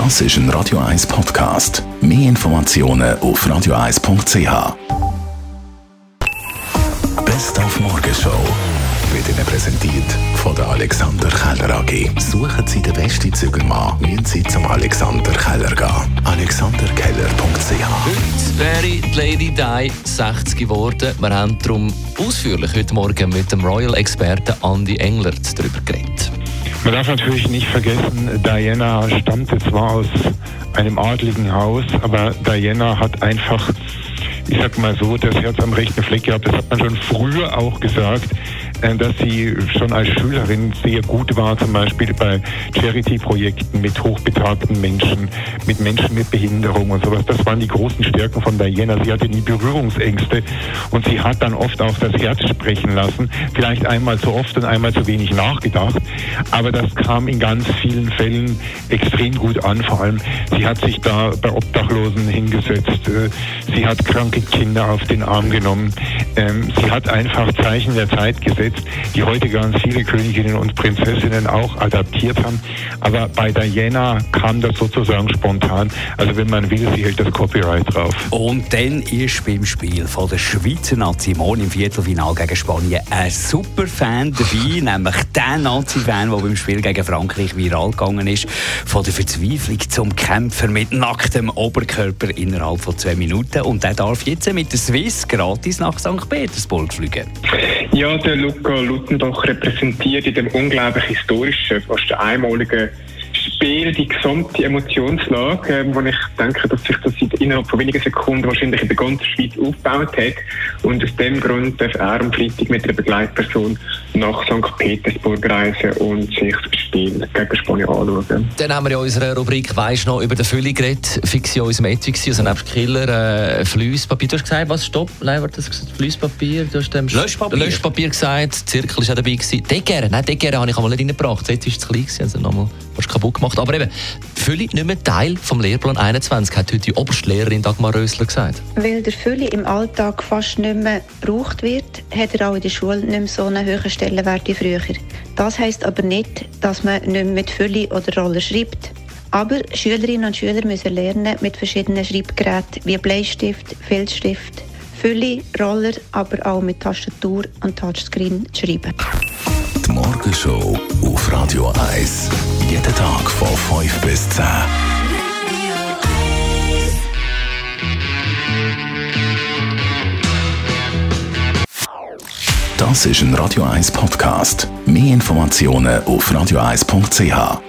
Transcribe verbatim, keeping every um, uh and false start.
Das ist ein Radio eins Podcast. Mehr Informationen auf radio eins punkt c h. Best auf Morgenshow wird Ihnen präsentiert von der Alexander Keller A G. Suchen Sie den besten Zügelmann, müssen Sie zum Alexander Keller gehen. alexander keller punkt c h. Heute wäre Lady Di sechzig geworden. Wir haben darum ausführlich heute Morgen mit dem Royal-Experten Andy Engler darüber geredet. Man darf natürlich nicht vergessen, Diana stammte zwar aus einem adligen Haus, aber Diana hat einfach, ich sag mal so, das Herz am rechten Fleck gehabt. Das hat man schon früher auch gesagt, dass sie schon als Schülerin sehr gut war, zum Beispiel bei Charity-Projekten mit hochbetagten Menschen, mit Menschen mit Behinderung und sowas. Das waren die großen Stärken von Diana. Sie hatte nie Berührungsängste und sie hat dann oft auch das Herz sprechen lassen. Vielleicht einmal zu oft und einmal zu wenig nachgedacht, aber das kam in ganz vielen Fällen extrem gut an. Vor allem, sie hat sich da bei Obdachlosen hingesetzt, sie hat kranke Kinder auf den Arm genommen, sie hat einfach Zeichen der Zeit gesetzt, die heute ganz viele Königinnen und Prinzessinnen auch adaptiert haben. Aber bei Diana kam das sozusagen spontan. Also wenn man will, sie hält das Copyright drauf. Und dann ist beim Spiel von der Schweizer Nazi morgen im Viertelfinale gegen Spanien ein super Fan dabei, nämlich der Nazi-Fan, der beim Spiel gegen Frankreich viral gegangen ist. Von der Verzweiflung zum Kämpfer mit nacktem Oberkörper innerhalb von zwei Minuten. Und der darf jetzt mit der Swiss gratis nach Sankt Petersburg fliegen. Ja, der Luca Luttenbach repräsentiert in dem unglaublich historischen, fast einmaligen Spiel die gesamte Emotionslage, äh, wo ich denke, dass sich das innerhalb von wenigen Sekunden wahrscheinlich in der ganzen Schweiz aufgebaut hat. Und aus dem Grund darf er am Freitag mit einer Begleitperson nach Sankt Petersburg reisen und sich das Spiel gegen Spanien anschauen. Dann haben wir in unserer Rubrik «Weisst noch» über den Fülli geredet. Fix in unserem Etui gewesen, also nebst Killer, äh, Fliesspapier. Du hast gesagt, was, stopp, nein, warte, das gesagt, Fliesspapier, du hast dem Löschpapier. Löschpapier gesagt, Zirkel war auch dabei gewesen. Deckere, nein, Deckere habe ich einmal nicht reingebracht, jetzt war es zu klein gewesen, also nochmal fast kaputt gemacht. Aber eben, Fülli nicht mehr Teil vom Lehrplan einundzwanzig, hat heute die Oberstlehrerin Dagmar Rösler gesagt. Weil der Fülli im Alltag fast nicht mehr gebraucht wird, hat er auch in der Schule nicht mehr so einen höheren Stellenwert wie früher. Das heisst aber nicht, dass man nicht mehr mit Fülli oder Roller schreibt. Aber Schülerinnen und Schüler müssen lernen, mit verschiedenen Schreibgeräten wie Bleistift, Filzstift, Fülli, Roller, aber auch mit Tastatur und Touchscreen zu schreiben. Die Morgenshow auf Radio eins. Jeden Tag von fünf bis zehn. Das ist ein Radio eins Podcast. Mehr Informationen auf radio eins punkt c h.